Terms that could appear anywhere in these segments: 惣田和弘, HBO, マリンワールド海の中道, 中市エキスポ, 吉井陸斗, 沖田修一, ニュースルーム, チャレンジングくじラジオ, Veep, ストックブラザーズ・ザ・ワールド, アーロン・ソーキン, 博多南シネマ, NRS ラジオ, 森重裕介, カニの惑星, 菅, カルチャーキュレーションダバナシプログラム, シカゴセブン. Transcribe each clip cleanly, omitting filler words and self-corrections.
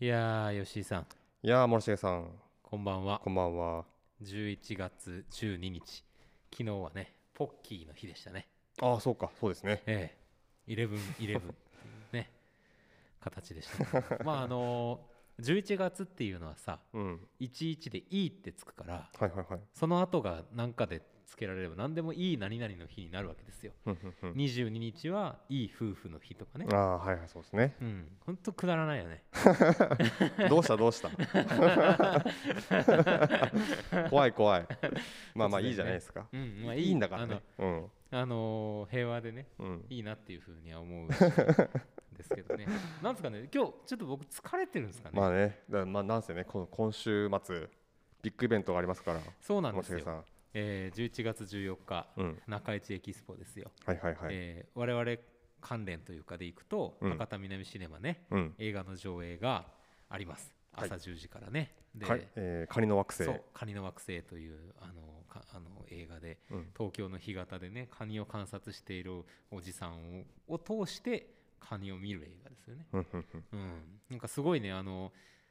いやー、吉井さん。いやー、森重さん。こんばんは。こんばんは。11月12日。昨日はね、ポッキーの日でしたね。ああ、そうか、そうですね。ええ、11/11ね、形でした、ね。まあ11月っていうのはさ、11でいいってつくから、はいはいはい、その後が何かでつけられれば何でもいい何々の日になるわけですよ。22日はいい夫婦の日とかね。ああ、はいはい、そうですね。うん、本当くだらないよね。どうした怖い。まあいいじゃないですか。うん、まあいいんだからね。平和でね、いいなっていうふうには思う。ですけどね、なんですかね、今日ちょっと僕疲れてるんですかね。まあね、まあなんせね、今週末ビッグイベントがありますから。そうなんですよ。さん、11月14日、中市エキスポですよ。はいはいはい。我々関連というかでいくと、博多南シネマね、映画の上映があります。朝10時からね。はい、で、カニの惑星。そう、カニの惑星という映画で、東京の干潟でね、カニを観察しているおじさんを通して。カニを見る映画ですよね。なんかすごいね、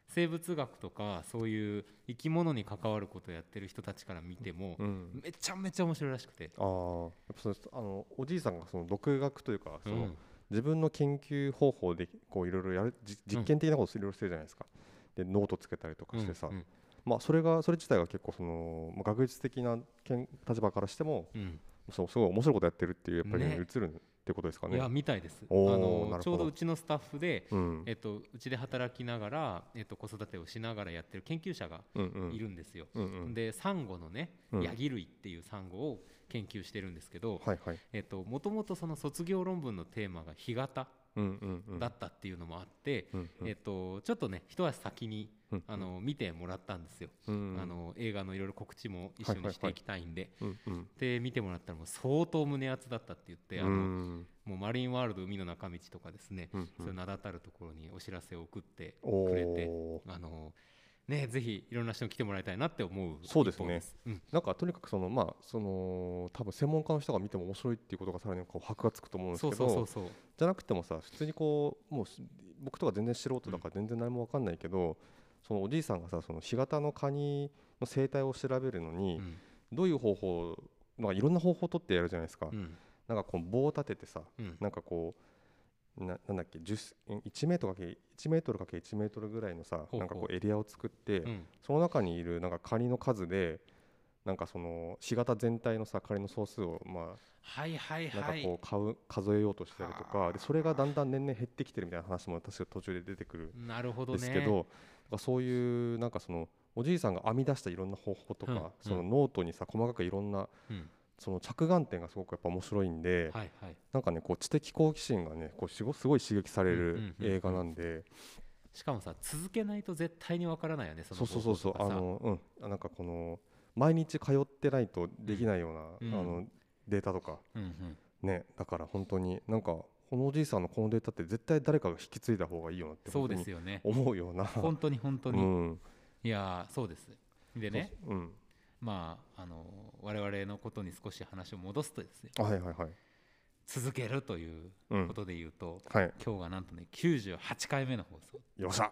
生物学とかそういう生き物に関わることをやってる人たちから見ても、めちゃめちゃ面白いらしくて、やっぱそうです。おじいさんがその独学というか、その自分の研究方法でこういろいろやる実験的なことをいろいろしてるじゃないですか。でノートつけたりとかしてさ、まあそれ自体が結構その学術的な立場からしても、すごい面白いことやってるっていうやっぱり映る。ねってことですかね。いや、みたいです。ちょうどうちのスタッフで、うちで働きながら、子育てをしながらやってる研究者がいるんですよ。でサンゴのね、ヤギ類っていうサンゴを研究してるんですけど、もともとその卒業論文のテーマが干潟だったっていうのもあって、ちょっとね一足先に見てもらったんですよ。映画のいろいろ告知も一緒にしていきたいんで、で見てもらったらもう相当胸熱だったって言って、もうマリンワールド海の中道とかですね、そういう名だたるところにお知らせを送ってくれて、ね、ぜひいろんな人に来てもらいたいなって思う。そうですね。なんかとにかく多分専門家の人が見ても面白いっていうことがさらにこう箔がつくと思うんですけど、じゃなくてもさ、普通にこうもう僕とか全然素人だから全然何も分かんないけど、そのおじいさんがさ、その干潟のカニの生態を調べるのに、どういう方法、いろんな方法を取ってやるじゃないですか。なんかこう棒を立ててさ、なんかこうなんだっけ、1メートル×1メートルぐらいのさ、なんかこうエリアを作って、その中にいるなんかカニの数で、なんかその干潟全体のさカニの総数をなんかこう数えようとしたりとか、でそれがだんだん年々減ってきてるみたいな話も私は途中で出てくるんですけど。そういうなんかそのおじいさんが編み出したいろんな方法とか、そのノートにさ細かくいろんな、その着眼点がすごくやっぱ面白いんで、なんかねこう知的好奇心がねこうすごい刺激される映画なんで、しかもさ続けないと絶対にわからないよね。そうなんかこの毎日通ってないとできないようなデータとかね、だから本当になんか。このおじいさんのこのデータって絶対誰かが引き継いだ方がいいよなって本当に思うような。本当に本当に、いやそうです。でね、まあ我々のことに少し話を戻すとですね、続けるということでいうと、今日がなんとね98回目の放送。よっしゃ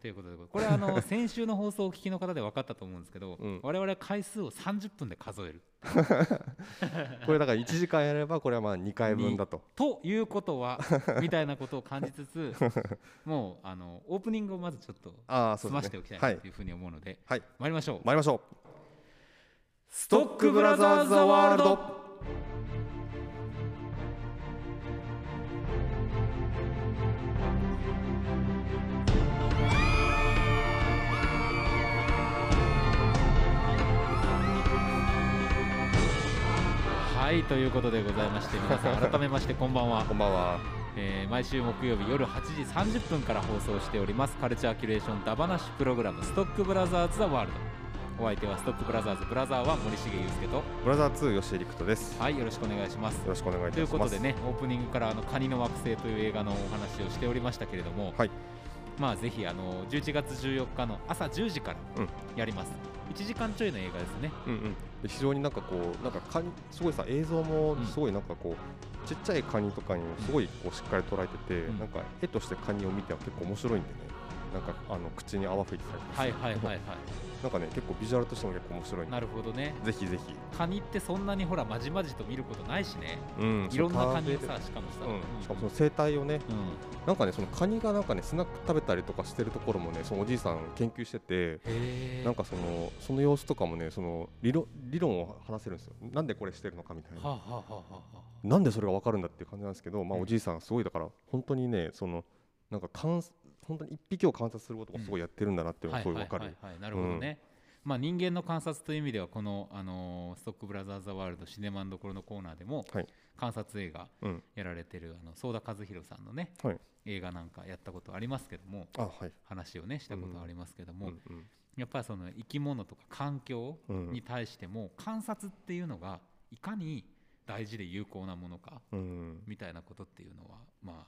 ということで、これは先週の放送をお聞きの方で分かったと思うんですけど、我々は回数を30分で数える。これだから1時間やればこれはまあ2回分だと。ということはみたいなことを感じつつ、もうオープニングをまずちょっと済ましておきたいなというふうに思うので、参りましょう。参りましょう。ストックブラザーズ・ザ・ワールド。はい、ということでございまして、皆さん改めましてこんばんは。こんばんは。毎週木曜日夜8時30分から放送しておりますカルチャーキュレーションダバナシプログラム、ストックブラザーズ・ザ・ワールド。お相手はストックブラザーズ、ブラザーは森重裕介とブラザー2吉井陸斗です。はい、よろしくお願いします。よろしくお願いいたします。ということでね、オープニングからカニの惑星という映画のお話をしておりましたけれども、まあぜひ11月14日の朝10時からやります。1時間ちょいの映画ですね。非常になんかこうすごいさ映像もすごいなんかこうちっちゃいカニとかにもすごいこうしっかり捉えてて、なんか絵としてカニを見ては結構面白いんでね。なんか口に泡吹いてたりとか、はいはいはいはい、なんかね結構ビジュアルとしても結構面白い。なるほどね。ぜひぜひ。カニってそんなにほらまじまじと見ることないしね。うん。いろんなカニをさ、しかもさ、しかもその生態をね、うん、なんかねそのカニがなんかねスナック食べたりとかしてるところもねそのおじいさん研究してて、なんかその様子とかもねその理論を話せるんですよ。なんでこれしてるのかみたいな。はあはあはあ。なんでそれが分かるんだっていう感じなんですけど、まあおじいさんすごいだから本当にねそのなんか本当に一匹を観察することをすごいやってるんだなっていうのがすごい分かる。なるほどね、まあ、人間の観察という意味ではこの、ストックブラザーズ・ワールドシネマンどころのコーナーでも観察映画やられてる惣田和弘さんのね、はい、映画なんかやったことありますけども、あ、はい、話をねしたことありますけども、うんうんうん、やっぱりその生き物とか環境に対しても観察っていうのがいかに大事で有効なものかみたいなことっていうのは、まあ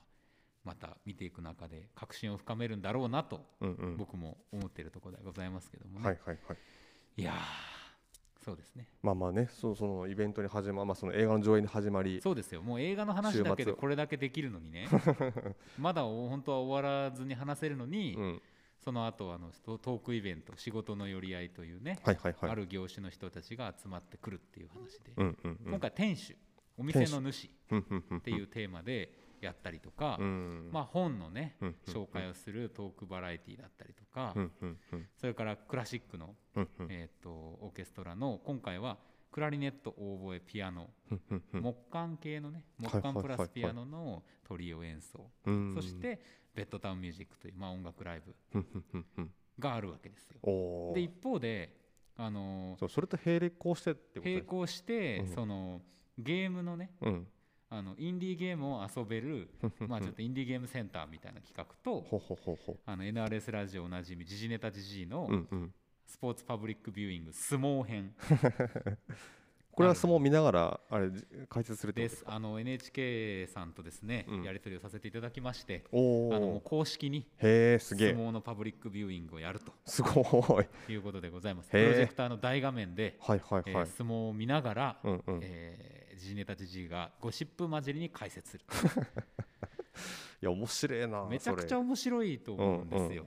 また見ていく中で確信を深めるんだろうなと僕も思っているところでございますけどもね。はいはいはい。いやそうですね。まあまあね、そのイベントに始まり、まあ、その映画の上映に始まり、そうですよ。もう映画の話だけでこれだけできるのにねまだ本当は終わらずに話せるのに、うん、その後トークイベント仕事の寄り合いというね、はいはいはい、ある業種の人たちが集まってくるっていう話で、うんうんうん、今回店主お店の主っていうテーマでやったりとか、まあ、本のね、紹介をするトークバラエティだったりとか、それからクラシックの、オーケストラの今回はクラリネット、オーボエ、ピアノ、木管系のね、木管プラスピアノのトリオ演奏、そしてベッドタウンミュージックという、まあ、音楽ライブがあるわけですよ。で一方で、それと並行してってことですか？並行してそのゲームのね、インディーゲームを遊べるまあちょっとインディーゲームセンターみたいな企画とNRS ラジオおなじみ時事ネタ時事のスポーツパブリックビューイング相撲編これは相撲見ながらあれ解説するってことですか？NHK さんとですねやり取りをさせていただきまして、もう公式に相撲のパブリックビューイングをやるとすごいいうことでございます。プロジェクターの大画面で相撲を見ながら時事ネタ時事がゴシップ混じりに解説するいや面白いな。めちゃくちゃ面白いと思うんですよ。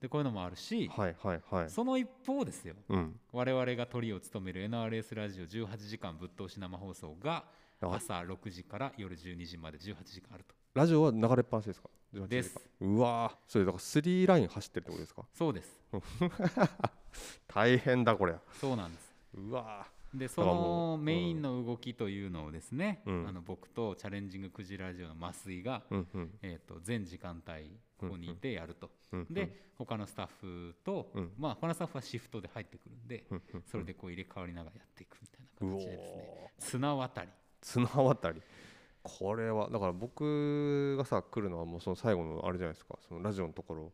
でこういうのもあるし、はいはいはい、その一方ですよ、我々がトリを務める NRS ラジオ18時間ぶっ通し生放送が朝6時から夜12時まで18時間あると。ラジオは流れっぱなしですか？です。うわー、それだから3ライン走ってるってことですか？そうです大変だこれ。そうなんです。うわー。でそのメインの動きというのをですね、僕とチャレンジングくじラジオの増井が、全時間帯ここにいてやると、で他のスタッフと、まあ他のスタッフはシフトで入ってくるんで、それでこう入れ替わりながらやっていくみたいな形でですね、綱渡り。綱渡り、これはだから僕がさ来るのはもうその最後のあれじゃないですか、そのラジオのところ、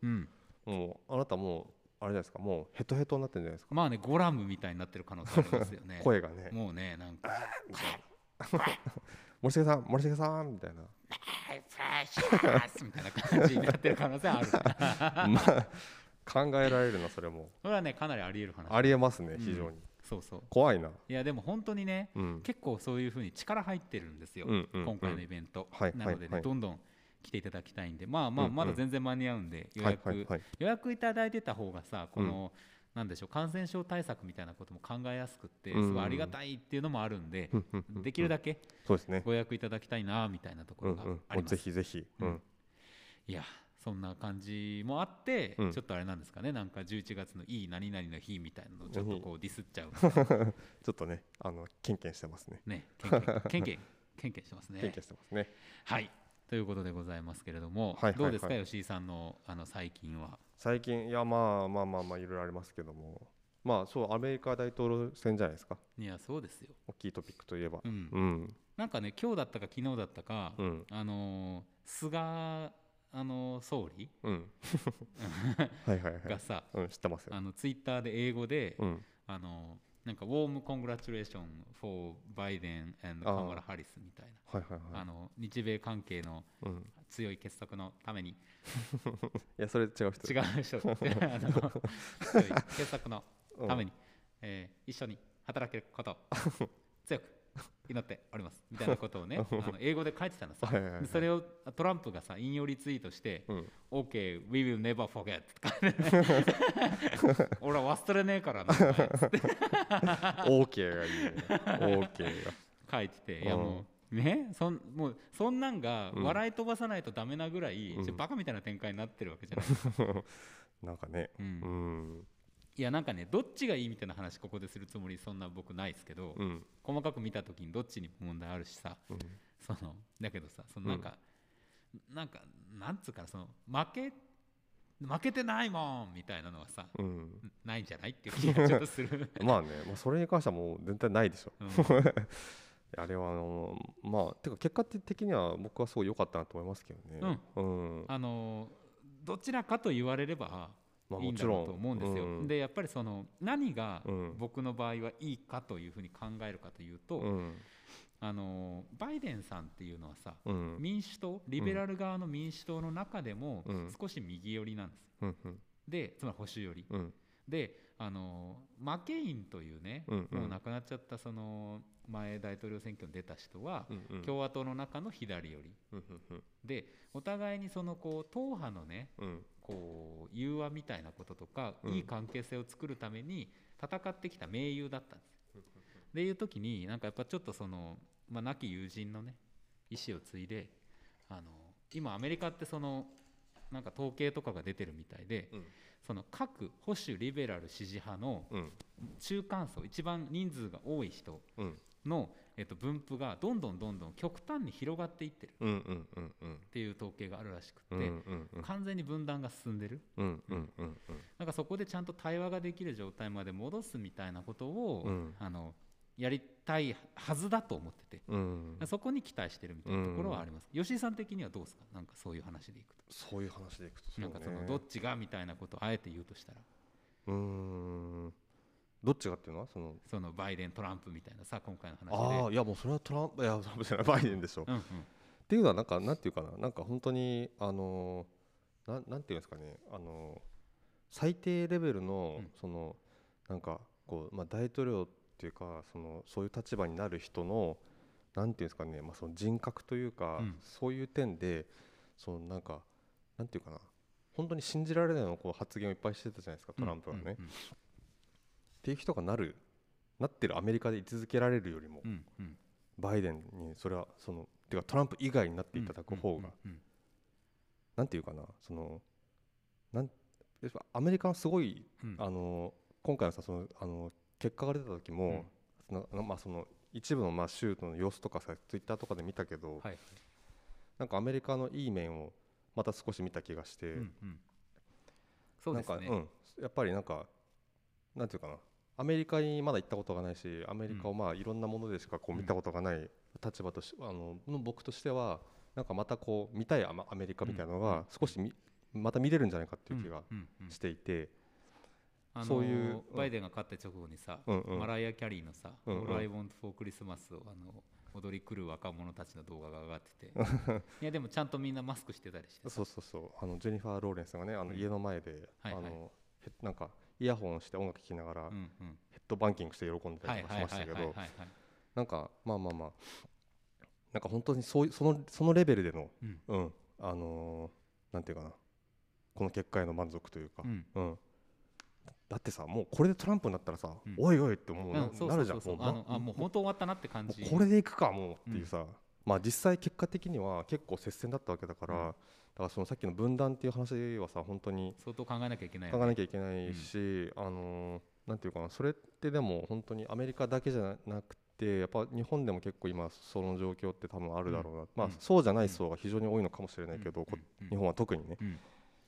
もうあなたもあれじゃないですか、もうヘトヘトになってるんじゃないですか。まあね、ゴラムみたいになってる可能性ありますよね声がね、もうね、なんか森重さん、森重さんみたいなみたいな感じになってる可能性あるまあ、考えられるな、それも。それはね、かなりありえる話。ありえますね、非常に、そうそう。怖いな。いやでも本当にね、結構そういうふうに力入ってるんですよ、今回のイベント、なのでね、どんどん来ていただきたいんで、まあまあまだ全然間に合うんで、予約いただいてた方がさ、このなんでしょう、感染症対策みたいなことも考えやすくってすごいありがたいっていうのもあるんで、できるだけご予約いただきたいなみたいなところがあります。ぜひぜひ。いやそんな感じもあって、ちょっとあれなんですかね、なんか11月のいい何々の日みたいなのをちょっとこうディスっちゃうちょっとね、ケンケンしてますね。ね、ケンケンケンケンしてますね。ケンケンしてますね。はい。ということでございますけれども、どうですか吉井さんの最近は。最近、いやまあまあまあまあいろいろありますけども、まあそうアメリカ大統領選じゃないですか。いやそうですよ。大きいトピックといえば、なんかね今日だったか昨日だったか、菅総理がさ、知ってますよ。ツイッターで英語でなんかウォームコングラチュレーションフォーバイデン&カマラ・ハリスみたいな、日米関係の強い結束のためにいやそれ違う人、違う人強い結束のために、一緒に働けることを強く祈っておりますみたいなことをね英語で書いてたのさ、はいはいはい、それをトランプがさ引用リツイートして、うん、OK we will never forget とかね俺は忘れねえからな OK がいいね OK が書いてて、いやもうね、もうそんなんが笑い飛ばさないとダメなぐらい、うん、バカみたいな展開になってるわけじゃないですか、うん、なんかね、うんうん、いやなんかねどっちがいいみたいな話ここでするつもりそんな僕ないですけど、うん、細かく見た時にどっちに問題あるしさ、うん、そのだけどさそのなんか、うん、なんつうかその負けてないもんみたいなのはさ、うん、ないんじゃないっていう気がちょっとするまあね、まあ、それに関してはもう全体ないでしょ、うんあれはまあてか結果的には僕はすごい良かったなと思いますけどね、うんうん、どちらかと言われればいいんだろうと思うんですよ、うん、でやっぱりその何が僕の場合はいいかというふうに考えるかというと、うん、バイデンさんっていうのはさ、うん、民主党リベラル側の民主党の中でも少し右寄りなんです、うんうん、でつまり保守寄り、うん、でマケインというね、うんうん、もう亡くなっちゃったその前大統領選挙に出た人は、うんうん、共和党の中の左寄り、うんうん、でお互いにそのこう党派のね、うん、こう融和みたいなこととか、うん、いい関係性を作るために戦ってきた盟友だったんです、うんうん、でいう時になんかやっぱちょっとその、まあ、亡き友人のね意思を継いで今アメリカってそのなんか統計とかが出てるみたいで、うん、その各保守リベラル支持派の中間層、うん、一番人数が多い人の、分布がどんどん極端に広がっていってるっていう統計があるらしくて、うんうんうん、完全に分断が進んでる、うんうんうんうん、なんかそこでちゃんと対話ができる状態まで戻すみたいなことを、うん、やりたいはずだと思ってて、うん、そこに期待してるみたいなところはあります、うん、吉井さん的にはどうですか？なんかそういう話でいくとそうね、なんかそのどっちがみたいなことをあえて言うとしたらどっちがっていうのはそのバイデントランプみたいなさ今回の話で、ああいやもうそれはトランプじゃないバイデンでしょ、うんうん、っていうのはなんかなんていうかな、なんか本当になんていうんですかね、最低レベルの、うん、そのなんかこう、まあ、大統領というかそういう立場になる人のなんていうんですかね、まあ、その人格というか、うん、そういう点でそのなんかなんていうかな、本当に信じられないのこう発言をいっぱいしてたじゃないですかトランプはね、うんうんうん、っていう人がなってるアメリカで居続けられるよりも、うんうん、バイデンにそれはそのてかトランプ以外になっていただく方が、うんうんうんうん、なんていうかな、そのアメリカはすごい、うん、今回のさ結果が出た時も、うんまあ、その一部のまあ州の様子とかさツイッターとかで見たけど、はい、なんかアメリカのいい面をまた少し見た気がして、うんうん、そうですね、なんか、うん、やっぱりなんかなんていうかな、アメリカにまだ行ったことがないしアメリカをまあいろんなものでしかこう見たことがない立場とし、うん、の僕としてはなんかまたこう見たいアメリカみたいなのが少しまた見れるんじゃないかっていう気がしていて、うんうんうん、そういうバイデンが勝った直後にさ、うんうん、マライア・キャリーのさ、うんうん、All I Want for Christmas を踊り狂う若者たちの動画が上がってていやでもちゃんとみんなマスクしてたりしてそうジェニファー・ローレンスがね家の前で、うんはいはい、なんかイヤホンして音楽聴きながら、うんうん、ヘッドバンキングして喜んでたりとかしましたけど、なんかまあなんか本当にそのレベルでの、うんうん、なんていうかな、この結果への満足というか、うんうん、だってさもうこれでトランプになったらさ、うん、おいおいってもうなるじゃん、もう本当終わったなって感じ、これでいくかもうっていうさ、うん、まあ実際結果的には結構接戦だったわけだから、うん、だからそのさっきの分断っていう話はさ本当に相当考えなきゃいけないよね、考えなきゃいけないし、うん、なんていうかな、それってでも本当にアメリカだけじゃなくてやっぱ日本でも結構今その状況って多分あるだろうな、うん、まあそうじゃない層が非常に多いのかもしれないけど、うん、日本は特にね、うん、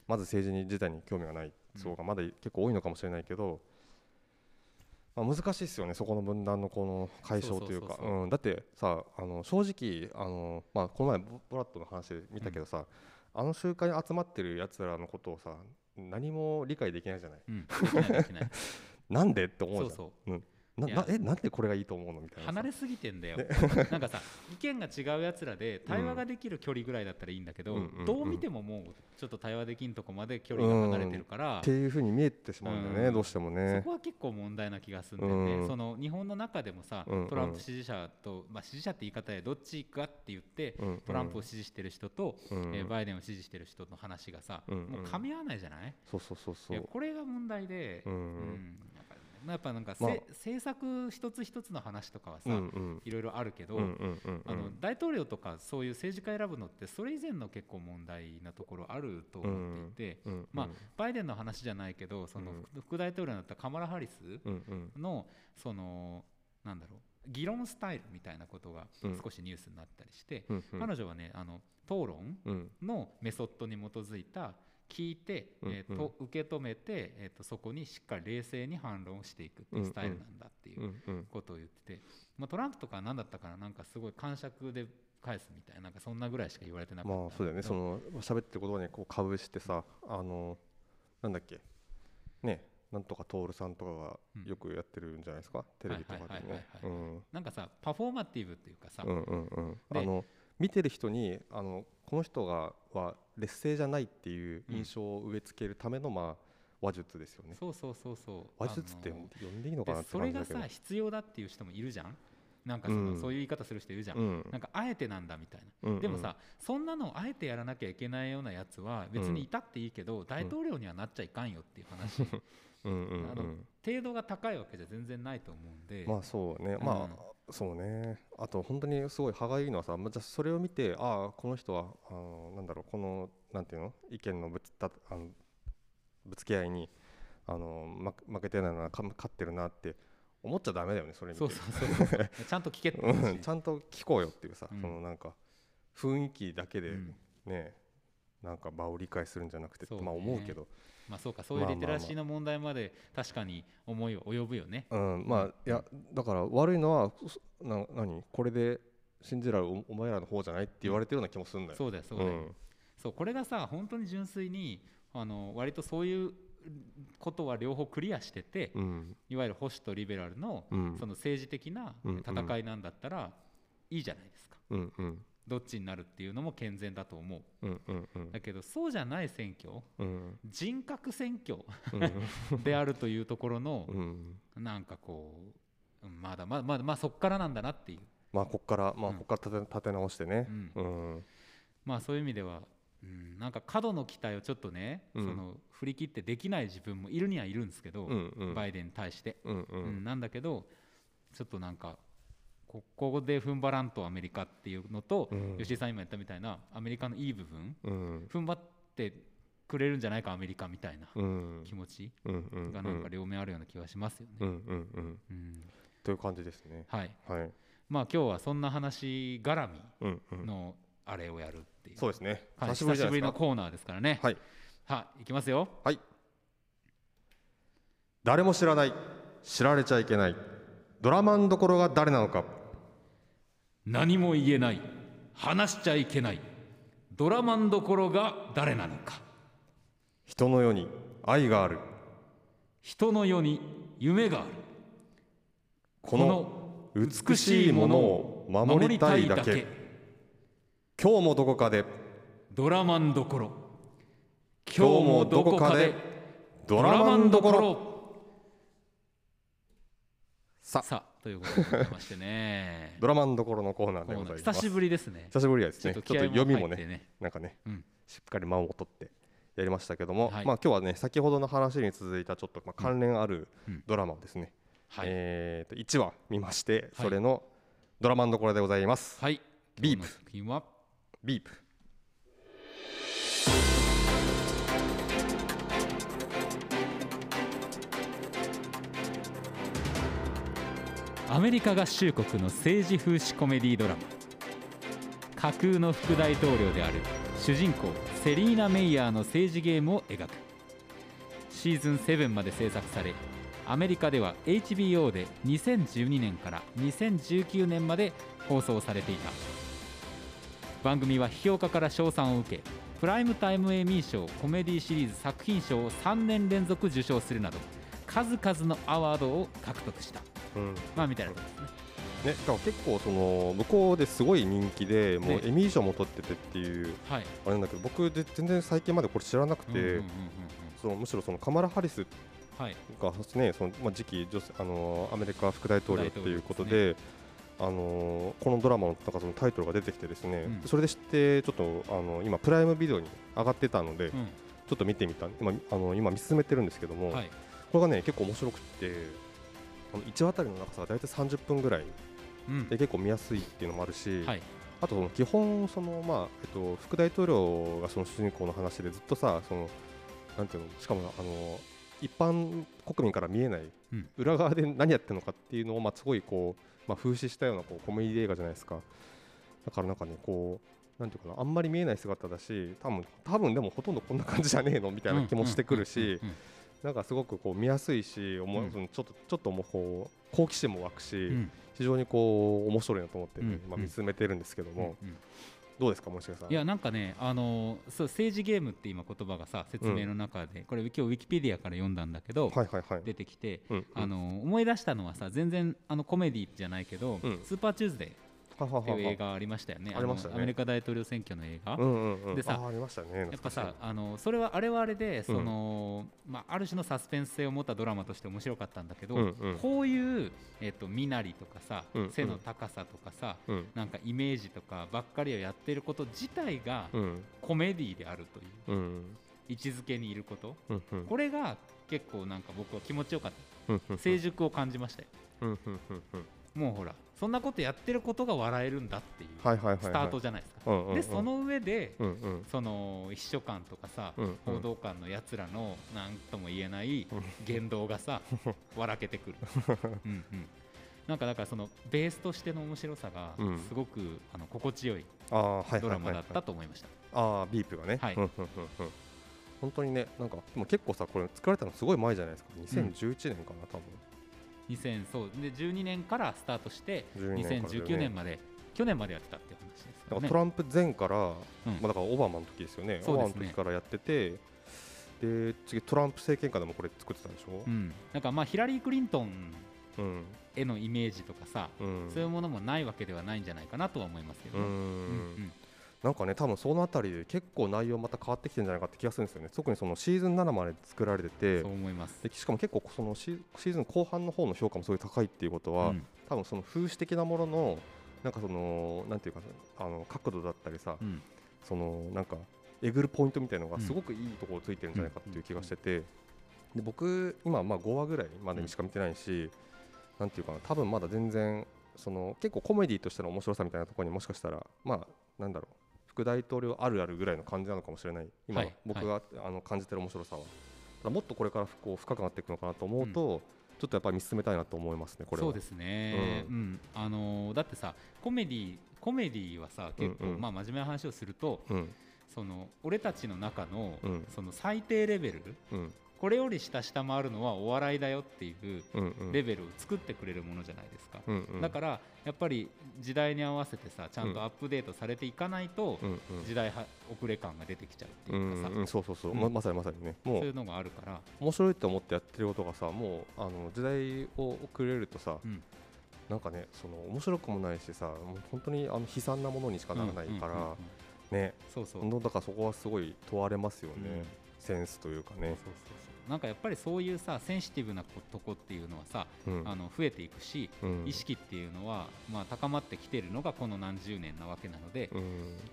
まず政治自体に興味がない層がまだ結構多いのかもしれないけど、まあ、難しいですよねそこの分断のこの解消というか、うん、だってさ正直まあ、この前ボラットの話見たけどさ、うん、集会に集まってるやつらのことをさ何も理解できないじゃない、うん、なんでって思うじゃん、そうそう、うん、なんでこれがいいと思うのみたいな、離れすぎてんだよ、ね、なんかさ、意見が違うやつらで対話ができる距離ぐらいだったらいいんだけど、うん、どう見てももうちょっと対話できんとこまで距離が離れてるから、うん、っていう風に見えてしまうんだよね、うん、どうしてもね。そこは結構問題な気がするんだよね、うん、その日本の中でもさ、トランプ支持者と、まあ、支持者って言い方でどっちかって言って、うん、トランプを支持してる人と、うんバイデンを支持してる人の話がさ、うん、もう噛み合わないじゃない。そうそうそうそう、これが問題で、うんうんやっぱなんか、まあ、政策一つ一つの話とかはさ、うんうん、いろいろあるけど、大統領とかそういう政治家選ぶのってそれ以前の結構問題なところあると思っていて、うんうんまあ、バイデンの話じゃないけどその副大統領になったカマラ・ハリスのそのなんだろう議論スタイルみたいなことが少しニュースになったりして、うんうん、彼女はね討論のメソッドに基づいた聞いて、受け止めて、そこにしっかり冷静に反論していくっていうスタイルなんだっていうことを言ってて、まあ、トランプとか何だったからなんかすごい感触で返すみたい なんかそんなぐらいしか言われてなかった。まあそうだよね、その喋ってる言葉にこうかぶしてさ、なんだっけね、なんとかトールさんとかがよくやってるんじゃないですか、うん、テレビとかでね、なんかさパフォーマティブっていうかさ、うんうんうん、見てる人にこの人がは劣勢じゃないっていう印象を植え付けるための、まあ話術ですよね。そうそうそうそう。話術って呼んでいいのかなって感じだけど。それがさ必要だっていう人もいるじゃん。なんかうん、そういう言い方する人いるじゃん、うん、なんかあえてなんだみたいな、うんうん、でもさそんなのをあえてやらなきゃいけないようなやつは別にいたっていいけど、うん、大統領にはなっちゃいかんよっていう話、うんうんうん、程度が高いわけじゃ全然ないと思うんで、まあそうね、うん、まあそうね。あと本当にすごい歯がゆいのはさ、まあ、それを見てああこの人はなんだろうこのなんていうの意見のぶつけ合いに負けてないな勝ってるなって思っちゃダメだよね、それ見て。そうちゃんと聞けって、うん、ちゃんと聞こうよっていうさ、うん、そのなんか雰囲気だけでね、うん、なんか場を理解するんじゃなくてって、まあ思うけど、まあそうか、そういうリテラシーの問題まで確かに思いを及ぶよね。うん、まあいやだから悪いのは何これで信じられるお前らの方じゃないって言われてるような気もするんだよ。そうだよそうだよ、うん、そうこれがさ本当に純粋に割とそういうことは両方クリアしてて、うん、いわゆる保守とリベラル その政治的な戦いなんだったらいいじゃないですか、うんうん、どっちになるっていうのも健全だと思う、うんうんうん、だけどそうじゃない選挙、うん、人格選挙であるというところの、うん、なんかこうまだまだまだまあそっからなんだなっていう、まあこっから、まあ、こっから立て直してね、うんうん、まあそういう意味ではうん、なんか過度の期待をちょっとね、うん、その振り切ってできない自分もいるにはいるんですけど、うんうん、バイデンに対して、うんうんうん、なんだけどちょっとなんかここで踏ん張らんとアメリカっていうのと、うん、吉井さん今言ったみたいなアメリカのいい部分、うん、踏ん張ってくれるんじゃないかアメリカみたいな気持ちがなんか両面あるような気がしますよね、うんうんうんうん、という感じですね、はいはい。まあ今日はそんな話絡みのあれをやるっていう、そうですね、久しぶりのコーナーですからね、はい、いきますよ、はい、誰も知らない知られちゃいけないドラマンどころが誰なのか、何も言えない話しちゃいけないドラマンどころが誰なのか、人の世に愛がある、人の世に夢がある、この美しいものを守りたいだけ、今日もどこかでドラマンどころ、今日もどこかでドラマンどころ、さあということでございましてねドラマンどころのコーナーでございます。久しぶりですね、久しぶりですね。ちょっと読みもねなんかね、うん、しっかり間を取ってやりましたけども、はい、まあ今日はね先ほどの話に続いたちょっとまあ関連あるドラマをですね、うんうんはい、1話見まして、それのドラマンどころでございます。はい、ビープビープ。アメリカ合衆国の政治風刺コメディドラマ、架空の副大統領である主人公セリーナ・メイヤーの政治ゲームを描く。シーズン7まで制作され、アメリカでは HBO で2012年から2019年まで放送されていた。番組は批評家から賞賛を受け、プライムタイムエミー賞、コメディシリーズ作品賞を3年連続受賞するなど、数々のアワードを獲得した。まあみたいなことですね。ね、しかも結構その向こうですごい人気でもうエミー賞も取っててっていうあれなんだけど、僕で全然最近までこれ知らなくて、むしろそのカマラ・ハリスがね、そのまあ次期アメリカ副大統領ということで、このドラマの中そのタイトルが出てきてですね、それで知ってちょっと今プライムビデオに上がってたのでちょっと見てみた、今見進めてるんですけども、これがね結構面白くて、1話あたりの長さが大体30分ぐらいで結構見やすいっていうのもあるし、あとその基本そのまあ副大統領がその主人公の話でずっとさ、そのなんていうの、しかも一般国民から見えない裏側で何やってるのかっていうのをまあすごいこうまあ風刺したようなこうコメディ映画じゃないですか。だからなんかねこうなんていうかな、あんまり見えない姿だし、多分でもほとんどこんな感じじゃねえのみたいな気もしてくるし、なんかすごくこう見やすいし、ちょっともうこう好奇心も湧くし、非常にこう面白いなと思って、ね、今見つめてるんですけども、どうですか森重さん。いやなんかね、そう政治ゲームって今言葉がさ説明の中で、これ今日ウィキペディアから読んだんだけど、出てきて、思い出したのはさ、全然コメディじゃないけど、スーパーチューズデーっていう映画ありましたよね。アメリカ大統領選挙の映画でさ、やっぱさそれはあれはあれでその、まあ、ある種のサスペンス性を持ったドラマとして面白かったんだけど、こういう、身なりとかさ、背の高さとかさ、なんかイメージとかばっかりをやっていること自体がコメディであるという、位置づけにいること、これが結構なんか僕は気持ちよかった、成熟を感じましたよ。もうほらそんなことやってることが笑えるんだっていうスタートじゃないですか。でその上で、その秘書官とかさ、報道官のやつらの何とも言えない言動がさ笑けてくるなんかだからそのベースとしての面白さがすごく心地よいドラマだったと思いました。あービープがね、本当にね、なんかでも結構さこれ作られたのすごい前じゃないですか。2011年かな多分。2012年からスタートして2019年まで、去年までやってたっていう話ですよね。トランプ前から、だからオバマの時ですよね。オバマの時からやってて、で次トランプ政権下でもこれ作ってたんでしょ。なんかまあヒラリー・クリントンへのイメージとかさ、そういうものもないわけではないんじゃないかなとは思いますけど、なんかね多分そのあたりで結構内容また変わってきてるんじゃないかって気がするんですよね。特にそのシーズン7まで作られてて、そう思います。でしかも結構そのシーズン後半の方の評価もすごい高いっていうことは、多分その風刺的なもののなんかそのなんていうか角度だったりさ、そのなんかえぐるポイントみたいなのがすごくいいところをついてるんじゃないかっていう気がしてて、で僕今まあ5話ぐらいまでにしか見てないし、なんていうかな多分まだ全然その結構コメディとしての面白さみたいなところにもしかしたらまあなんだろう。副大統領あるあるぐらいの感じなのかもしれない。今僕が感じてる面白さはもっとこれから深くなっていくのかなと思うと、ちょっとやっぱり見進めたいなと思いますね。これはそうですね。だってさコメディはさ結構まあ真面目な話をすると、その俺たちの中のその最低レベル、これより下回るのはお笑いだよっていうレベルを作ってくれるものじゃないですか。だからやっぱり時代に合わせてさちゃんとアップデートされていかないと時代遅れ感が出てきちゃうっていうかさ、そうそうそうまさにまさにね、もうそういうのがあるから面白いと思ってやってることがさ、もう時代を遅れるとさ、なんかねその面白くもないしさ、もう本当に悲惨なものにしかならないからね。そうそう、だからそこはすごい問われますよね、センスというかね。なんかやっぱりそういうさセンシティブなとこっていうのはさ、増えていくし、意識っていうのはまあ高まってきてるのがこの何十年なわけなので、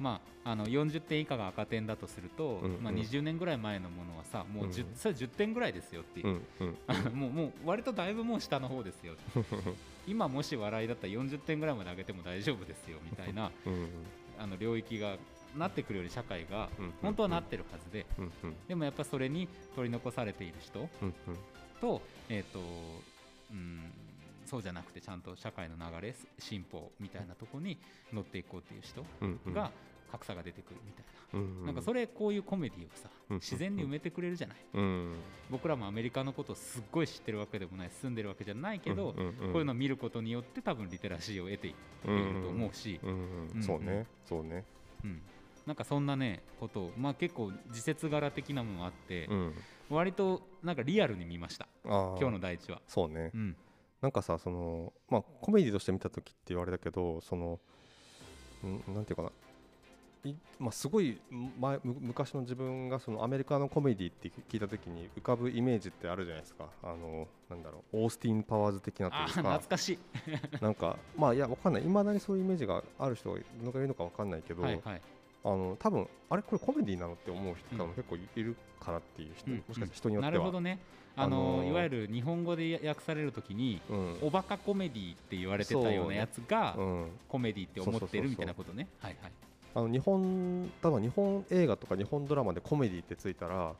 まあ40点以下が赤点だとすると、まあ20年ぐらい前のものはさもうそれ10点ぐらいですよっていう、もう割とだいぶもう下の方ですよ今もし笑いだったら40点ぐらいまで上げても大丈夫ですよみたいな領域がなってくるより社会が本当はなってるはずで、でもやっぱそれに取り残されている人と、そうじゃなくてちゃんと社会の流れ進歩みたいなところに乗っていこうっていう人が格差が出てくるみたいな、なんかそれこういうコメディをさ自然に埋めてくれるじゃない。僕らもアメリカのことをすっごい知ってるわけでもない住んでるわけじゃないけど、こういうのを見ることによって多分リテラシーを得ていると思うし、そうねそうね、なんかそんなねことを、まあ、結構自説柄的なものもあって、割となんかリアルに見ました今日の第一話。そうね、なんかさ、そのまあコメディとして見た時って言われだけど、そのなんていうかな、まあ、すごい昔の自分がそのアメリカのコメディって聞いた時に浮かぶイメージってあるじゃないですか。なんだろう、オースティン・パワーズ的なというか、懐かしいなんかまあいやわかんない、未だにそういうイメージがある人がいるのかわかんないけど、はいはい、多分あれこれコメディなのって思う人が結構いるかなっていう人、うん、もしかして人によっては、なるほどね、いわゆる日本語で訳されるときに、うん、おバカコメディって言われてたようなやつが、うん、コメディって思ってるみたいなことね。はいはい、日本映画とか日本ドラマでコメディってついたら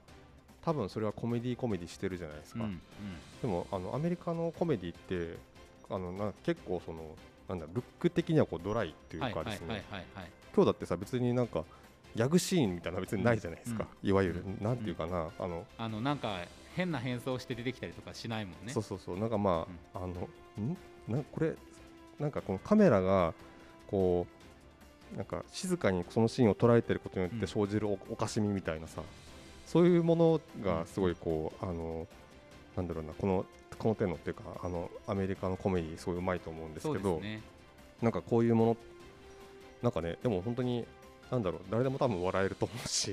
多分それはコメディしてるじゃないですか、うんうん、でもアメリカのコメディって結構そのなんだルック的にはこうドライっていうかですね、今日だってさ別になんかギャグシーンみたいな別にないじゃないですか、うん、いわゆる、うん、なんていうかな、うん、なんか変な変装して出てきたりとかしないもんね。そうそうそう、なんかまあ、これなんかこのカメラがこうなんか静かにそのシーンを捉えてることによって生じるおかしみみたいなさ、うん、そういうものがすごいこうなんだろうな、この手のっていうかアメリカのコメディすごいうまいと思うんですけど、ね、なんかこういうものなんかね、でも本当になんだろう、誰でも多分笑えると思うし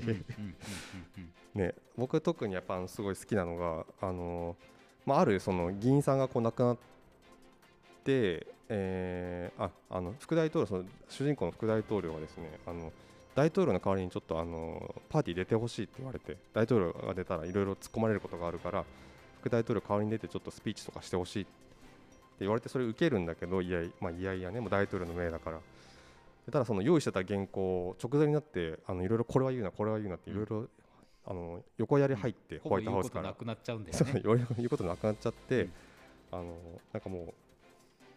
ね、僕特にやっぱすごい好きなのがあるその議員さんがこう亡くなって副大統領、その主人公の副大統領がですね、大統領の代わりにちょっとパーティー出てほしいって言われて、大統領が出たらいろいろ突っ込まれることがあるから副大統領代わりに出てちょっとスピーチとかしてほしいって言われて、それ受けるんだけど、いやいやね、もう大統領の命だから、ただその用意してた原稿直前になっていろいろこれは言うなこれは言うなっていろいろ横やり入ってホワイトハウスから言うことなくなっちゃうんだよね言うことなくなっちゃって、うん、なんかも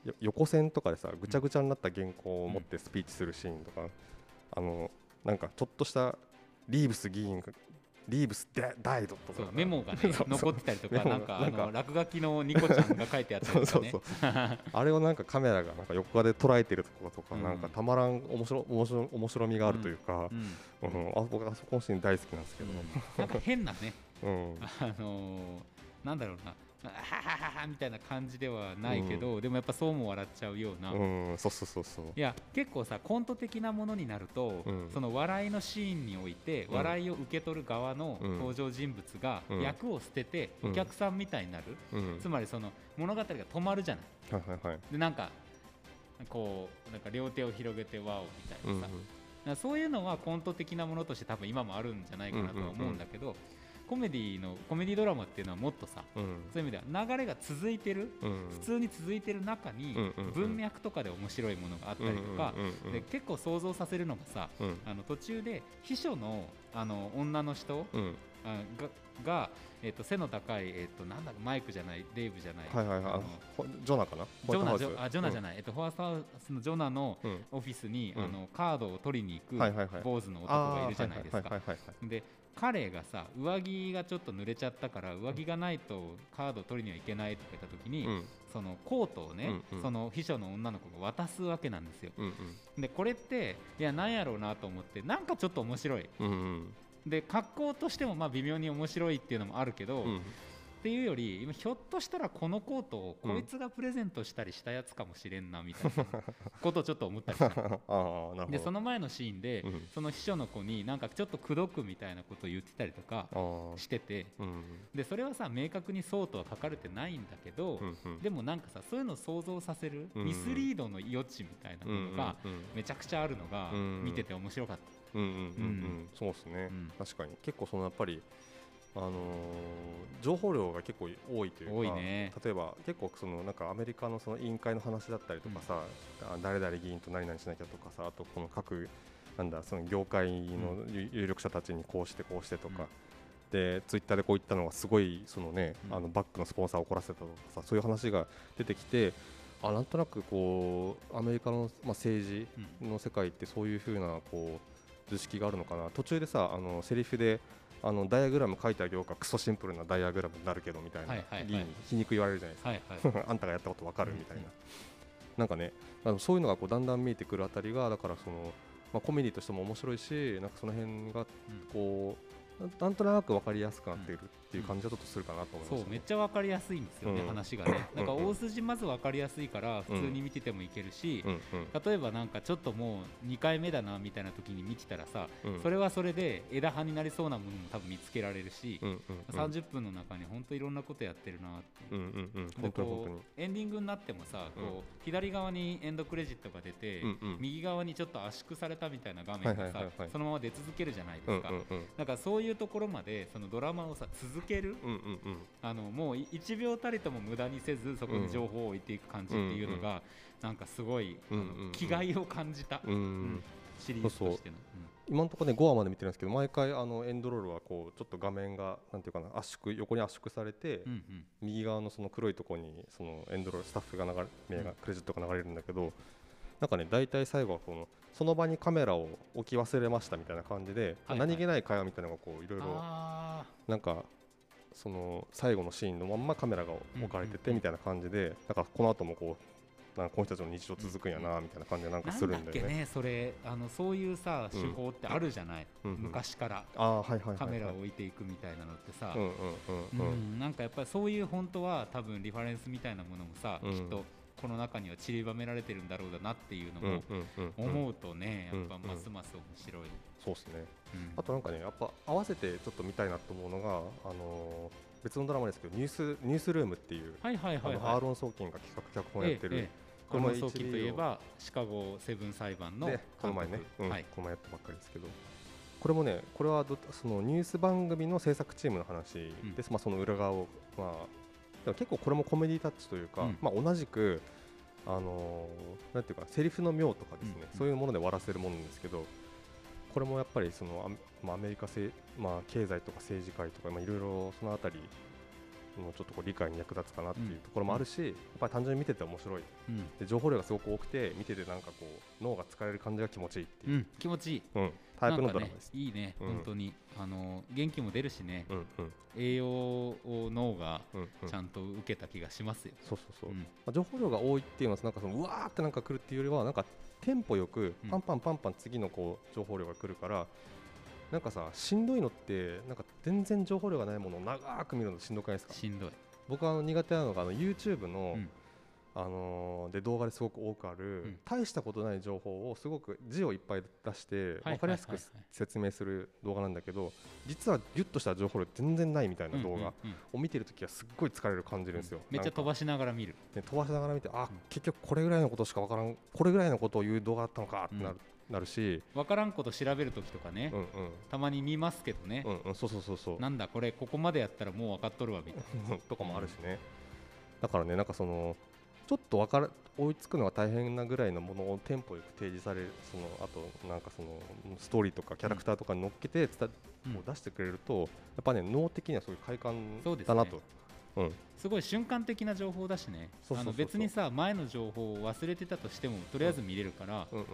う横線とかでさぐちゃぐちゃになった原稿を持ってスピーチするシーンとか、うん、なんかちょっとしたリーブスダイドとかメモが、ね、残ってたりとか、なんか落書きのニコちゃんが書いてあったりとかねあれをなんかカメラがなんか横で捉えてるとことか、うん、なんかたまらん面白みがあるというか、うんうんうん、僕はそこのシーン大好きなんですけど、うん、なんか変なね、うん、なんだろうな、ははははみたいな感じではないけど、うん、でもやっぱそうも笑っちゃうような、うん、そうそうそうそう、いや結構さコント的なものになると、うん、その笑いのシーンにおいて、うん、笑いを受け取る側の登場人物が役を捨てて、うん、お客さんみたいになる、うん、つまりその物語が止まるじゃない、はいはいはい、でなんか両手を広げてワオみたいなさ、うんうん、だからそういうのはコント的なものとして多分今もあるんじゃないかなとは思うんだけど、うんうんうん、コメディドラマっていうのはもっとさ、うん、そういう意味では流れが続いてる、うん、普通に続いてる中に文脈とかで面白いものがあったりとか、うん、で結構想像させるのがさ、うん、途中で秘書の、女の人、うん、が、背の高い、なんだかマイクじゃないデイブじゃない、はいはいはい、ジョナかな、ジョナじゃない、ホワイトハウスのジョナのオフィスに、うん、カードを取りに行く坊主の男がいるじゃないですか。で彼がさ上着がちょっと濡れちゃったから上着がないとカードを取りにはいけないとか言った時に、うん、そのコートをね、うんうん、その秘書の女の子が渡すわけなんですよ、うんうん、でこれっていやなんやろうなと思ってなんかちょっと面白い、うんうん、で格好としてもまあ微妙に面白いっていうのもあるけど、うん、っていうよりひょっとしたらこのコートをこいつがプレゼントしたりしたやつかもしれんなみたいなことをちょっと思ったりしたでその前のシーンで、うん、その秘書の子になんかちょっと口説くみたいなことを言ってたりとかしてて、うん、でそれはさ明確にそうとは書かれてないんだけど、うんうん、でもなんかさそういうのを想像させるミスリードの余地みたいなものがめちゃくちゃあるのが見てて面白かった、うんうんうんうん、そうですね、うん、確かに結構そのやっぱり情報量が結構多いというか、ね、例えば結構そのなんかアメリカのその委員会の話だったりとかさ、うん、誰々議員と何々しなきゃとかさ、あとこの各なんだその業界の有力者たちにこうしてとか、うん、でツイッターでこういったのがすごいその、ね、うん、バッグのスポンサーを怒らせたとかさ、そういう話が出てきて、あなんとなくこうアメリカの、まあ、政治の世界ってそういうふうなこう図式があるのかな。途中でさセリフでダイアグラム書いてあげようか、クソシンプルなダイアグラムになるけどみたいな、議員に皮肉言われるじゃないですか、はいはい、あんたがやったこと分かるみたいな、なんかね、そういうのがこうだんだん見えてくるあたりがだからその、まあ、コメディとしても面白いし、なんかその辺がこう、なんとなく分かりやすくなっているっていう感じはちょっとするかなと思います、ね。そう、めっちゃ分かりやすいんですよね、うん、話がね。なんか大筋まず分かりやすいから普通に見ててもいけるし、うんうん、例えばなんかちょっともう2回目だなみたいな時に見てたらさ、うん、それはそれで枝葉になりそうなものも多分見つけられるし、うんうんうん、30分の中に本当いろんなことやってるなっていう、うんうんうん、でこうエンディングになってもさ、こう、うん、左側にエンドクレジットが出て、うんうん、右側にちょっと圧縮されたみたいな画面がさ、そのまま出続けるじゃないですか、うんうんうん、なんかそういうところまでそのドラマをさ続ける、うんうんうん、もう1秒たりとも無駄にせずそこに情報を置いていく感じっていうのが、うんうん、なんかすごい、気概を感じた、うんうん、シリーズとしての、うん、今のところ、ね、5話まで見てるんですけど、毎回エンドロールはこうちょっと画面がなんていうかな、圧縮、横に圧縮されて、うんうん、右側のその黒いところにそのエンドロール、スタッフがクレジットが流れるんだけど、なんかね、大体最後はその場にカメラを置き忘れましたみたいな感じで、はいはい、何気ない会話みたいなのがこういろいろなんかその最後のシーンのまんまカメラが置かれててみたいな感じで、うんうんうん、なんかこの後もこうなんかこの人たちの日常続くんやなみたいな感じでなんかするんだよね。なんだっけね、それそういうさ手法ってあるじゃない、うんうん、昔からカメラを置いていくみたいなのってさ、なんかやっぱりそういう本当は多分リファレンスみたいなものもさ、うん、きっとこの中には散りばめられてるんだろうだなっていうのも思うとね、やっぱますます面白い。そうですね、うん、あとなんかね、やっぱ合わせてちょっと見たいなと思うのが、別のドラマですけど、ニュースルームっていう、アーロン・ソーキンが企画脚本やってる、アーロン・ソーキンといえばシカゴセブン裁判の監督、この前ね、うんはい、この前やったばっかりですけど、これもね、これはそのニュース番組の制作チームの話です、うんまあ、その裏側を、まあ結構これもコメディタッチというか、うんまあ、同じくなんていうかセリフの妙とかですね、うん、そういうもので終わらせるものなんですけど、これもやっぱりそのアメリカ、まあ、経済とか政治界とかいろいろそのあたりのちょっとこう理解に役立つかなっていうところもあるし、うん、やっぱり単純に見てて面白い、うん、で情報量がすごく多くて見ててなんかこう脳が疲れる感じが気持ちいいっていう、うん、気持ちいい、うん、タイプのドラマです、ね、いいね、うん、本当に元気も出るしね、うんうん、栄養を脳がちゃんと受けた気がしますよ、うんうん、そうそうそう、うんまあ、情報量が多いっていうのはなんかそのうわーってなんか来るっていうよりはなんかテンポよくパンパンパンパン次のこう情報量が来るから、うんなんかさ、しんどいのってなんか全然情報量がないものを長く見るのしんどくないですか？しんどい。僕は苦手なのがYouTube の、うんで動画ですごく多くある、うん、大したことない情報をすごく字をいっぱい出して分かりやすく説明する動画なんだけど、実はギュッとした情報量全然ないみたいな動画を見てるときはすっごい疲れる感じるんですよ、うん、めっちゃ飛ばしながら見る、ね、飛ばしながら見て、あ、うん、結局これぐらいのことしか分からん、これぐらいのことを言う動画だったのかってなる、うんなるし、分からんこと調べるときとかね、うんうん、たまに見ますけどね、うんうん、そうそうそうそう、なんだこれここまでやったらもう分かっとるわみたいなとかもあるしね、だからね、なんかそのちょっと追いつくのが大変なぐらいのものをテンポよく提示される、そのあとなんかそのストーリーとかキャラクターとかに乗っけてもう出してくれると、やっぱね脳的にはそういう快感だなと。うん、すごい瞬間的な情報だしね。そうそうそうそう、別にさ前の情報を忘れてたとしてもとりあえず見れるから、うんうん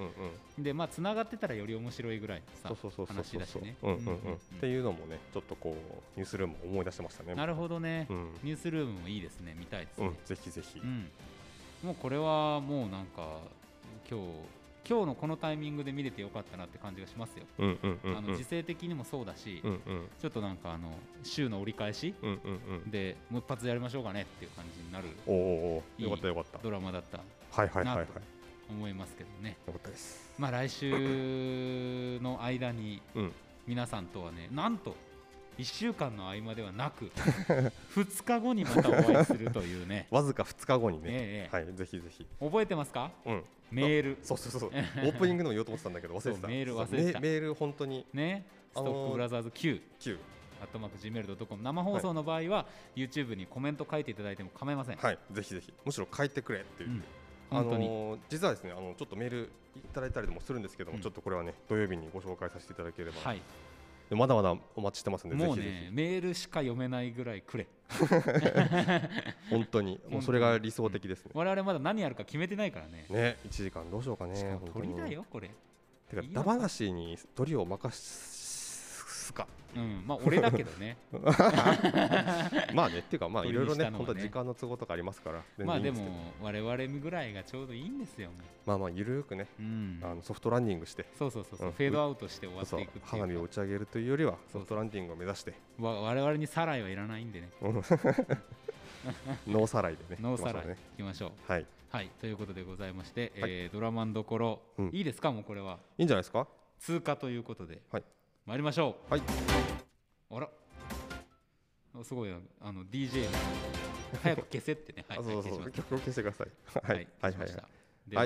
うん、でまあつながってたらより面白いぐらいのさ話だしね、うんうんうんうん、っていうのもねちょっとこうニュースルームを思い出してましたね。なるほどね、うん、ニュースルームもいいですね、見たいですね、うん、ぜひぜひ、うん、もうこれはもうなんか今日のこのタイミングで見れてよかったなって感じがしますよ、うんうんうんうん、時勢的にもそうだし、うんうん、ちょっとなんか週の折り返し、うんうんうん、でもう一発やりましょうかねっていう感じになる、およかったよかった、いいドラマだったなと思いますけどね。よかったです。まあ来週の間に皆さんとはね、なんと1週間の合間ではなく2日後にまたお会いするというねわずか2日後にね、はい、ぜひぜひ。覚えてますか、うん、メール。そうそうそうオープニングでも言おうと思ってたんだけど忘れてた。メール忘れてた。メール本当にね、ストックブラザーズ Q @gmail.com 生放送の場合は、はい、YouTube にコメント書いていただいても構いません。はい、ぜひぜひ、むしろ書いてくれっていう、うん実はですねちょっとメールいただいたりもするんですけども、うん、ちょっとこれはね土曜日にご紹介させていただければ、はい、まだまだお待ちしてますんで、もうねぜひぜひメールしか読めないぐらいくれ本当にもうそれが理想的ですね、うん、我々まだ何やるか決めてないからね。ね、1時間どうしようかね。しかも鳥だよこれ。てかダバナシに鳥を任すか。うん、まあ俺だけどね。まあねっていうかまあいろいろね本当時間の都合とかありますから。まあでも我々ぐらいがちょうどいいんですよ。まあまあゆるーくね、ソフトランディングして、そうそうそう、フェードアウトして終わっていく。花火を打ち上げるというよりはソフトランディングを目指して、我々にサライはいらないんでね。ノーサライでね。ノーサライいきましょう。はいはいということでございまして、ドラマンどころいいですか。もうこれはいいんじゃないですか。通過ということで参りましょう。はい。あら、すごいDJ の早く消せってね。はい、そうそうそう、曲を消してください。はいはいはい。では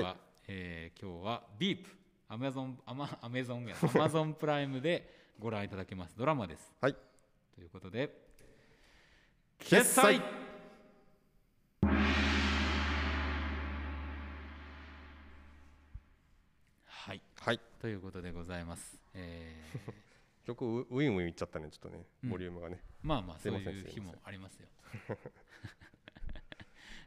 今日はビープアマゾンプライムでご覧いただけますドラマです。はい。ということで決済。はいはいということでございます。曲ウインウインいっちゃったね、ちょっとね、ボリュームがね。まあまあそういう日もありますよ。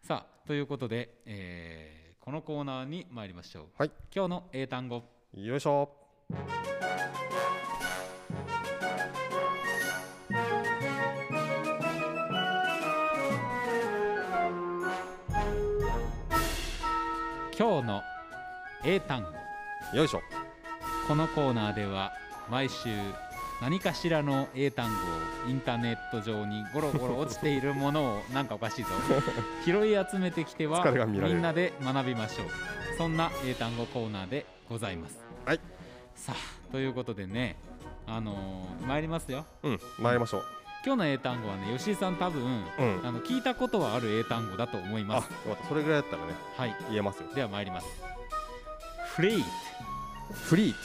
さあということで、このコーナーに参りましょう。はい、今日の英単語、よいしょ。今日の英単語、よいしょ。このコーナーでは毎週何かしらの英単語をインターネット上にゴロゴロ落ちているものをなんかおかしいぞ拾い集めてきてはみんなで学びましょう。そんな英単語コーナーでございます。はい、さあということでね、参りますよ。参りましょう。今日の英単語はね、吉井さん多分、聞いたことはある英単語だと思います。あ、よかった。それぐらいだったらね、はい、言えますよ。では参ります。フリート、フリート、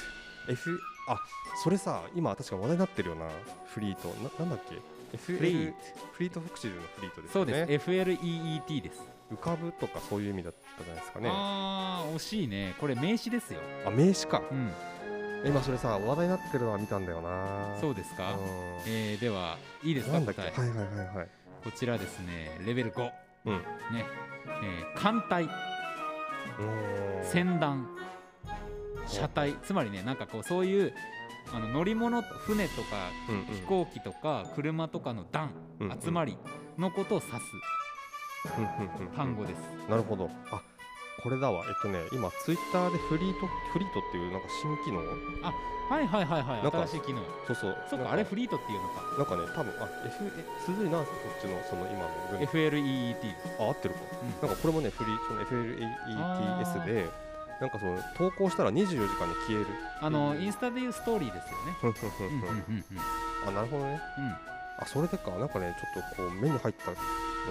あ、それさ、今確か話題になってるよな、フリート。なんだっけ、フリート、フリートフォクシルのフリートですね。そうです、 FLEET です。浮かぶとかそういう意味だったじゃないですかね。あー、惜しいね。これ名詞ですよ。あ、名詞か。今それさ、話題になってるのは見たんだよな。そうですか。では、いいですか、答え。はいはいはいはい。こちらですね、レベル5。ね、艦隊、船団、車体、つまりね、なんかこうそういう乗り物、船とか飛行機とか車とかの団、集まりのことを指す単語です。なるほど。あ、これだわ。今ツイッターでフリートっていうなんか新機能。あ、はいはいはいはい、新しい機能。そうそう、そっか、あれフリートっていうのか。なんかね、多分鈴井なんすか、こっちのその今の文 FLEET。 あ、合ってるか。なんかこれもね、フリー FLEETS で、なんかその投稿したら24時間で消える。インスタでいうストーリーですよね。あ、なるほどね。あ、それでか。なんかね、ちょっとこう目に入ったの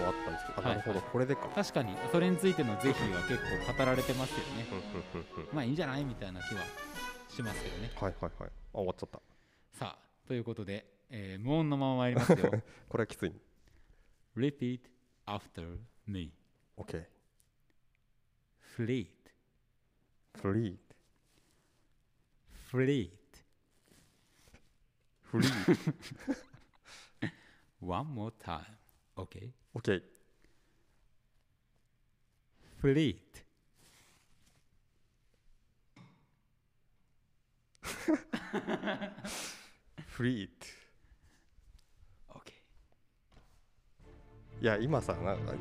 あったんですけど、なるほど、これでか。確かにそれについての是非は結構語られてますよね。まあいいんじゃないみたいな気はしますけどね。はいはいはい。あ、終わっちゃった。さあということで、無音のまま参りますよ。これはきつい。 Repeat after me。 OK。 フリート、フリート、フリート、フリート。 One more time。 OK OK。 フリート、フリート。 OK。 いや、今さ、なんか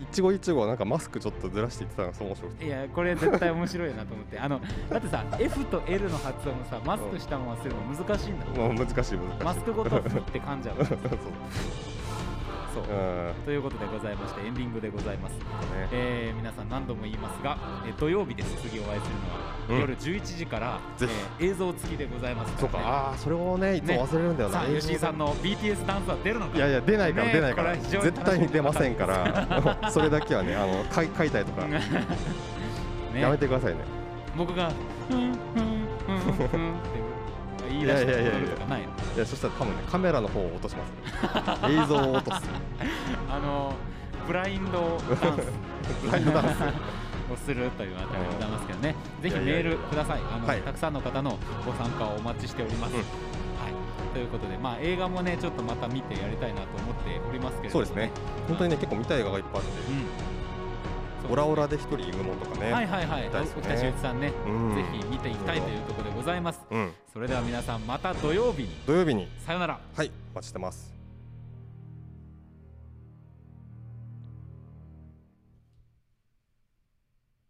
一期一会なんかマスクちょっとずらしていってたのが面白くて。いや、これ絶対面白いなと思って。だってさ、 F と L の発音をさ、マスクしたままするの難しいんだもん。難しい。マスクごと振って噛んじゃう。そうということでございまして、エンディングでございます。皆さん何度も言いますが、土曜日です。次お会いするのは夜11時から映像付きでございます。そうか、あ、それをね、いつも忘れるんだよな。吉井さんの BTS ダンスは出るのか。いやいや、出ないから絶対に出ませんから。それだけはね、解体とかやめてくださいね。僕がふんふんふんふんっていやいやいや、そしたら多分ね、カメラの方を落とします。映像を落とす。ブラインドダンス。をするというあたりでございますけどね。ぜひメールください。たくさんの方のご参加をお待ちしております。ということで、まあ映画もね、ちょっとまた見てやりたいなと思っておりますけれども。そうですね。本当にね、結構見たい映画がいっぱいあって。オラオラで一人イグモとかね、はいはいはい、沖田修一さんね、ぜひ見ていきたいというところでございます。それでは皆さん、また土曜日にさよなら。はい、お待ちしてます。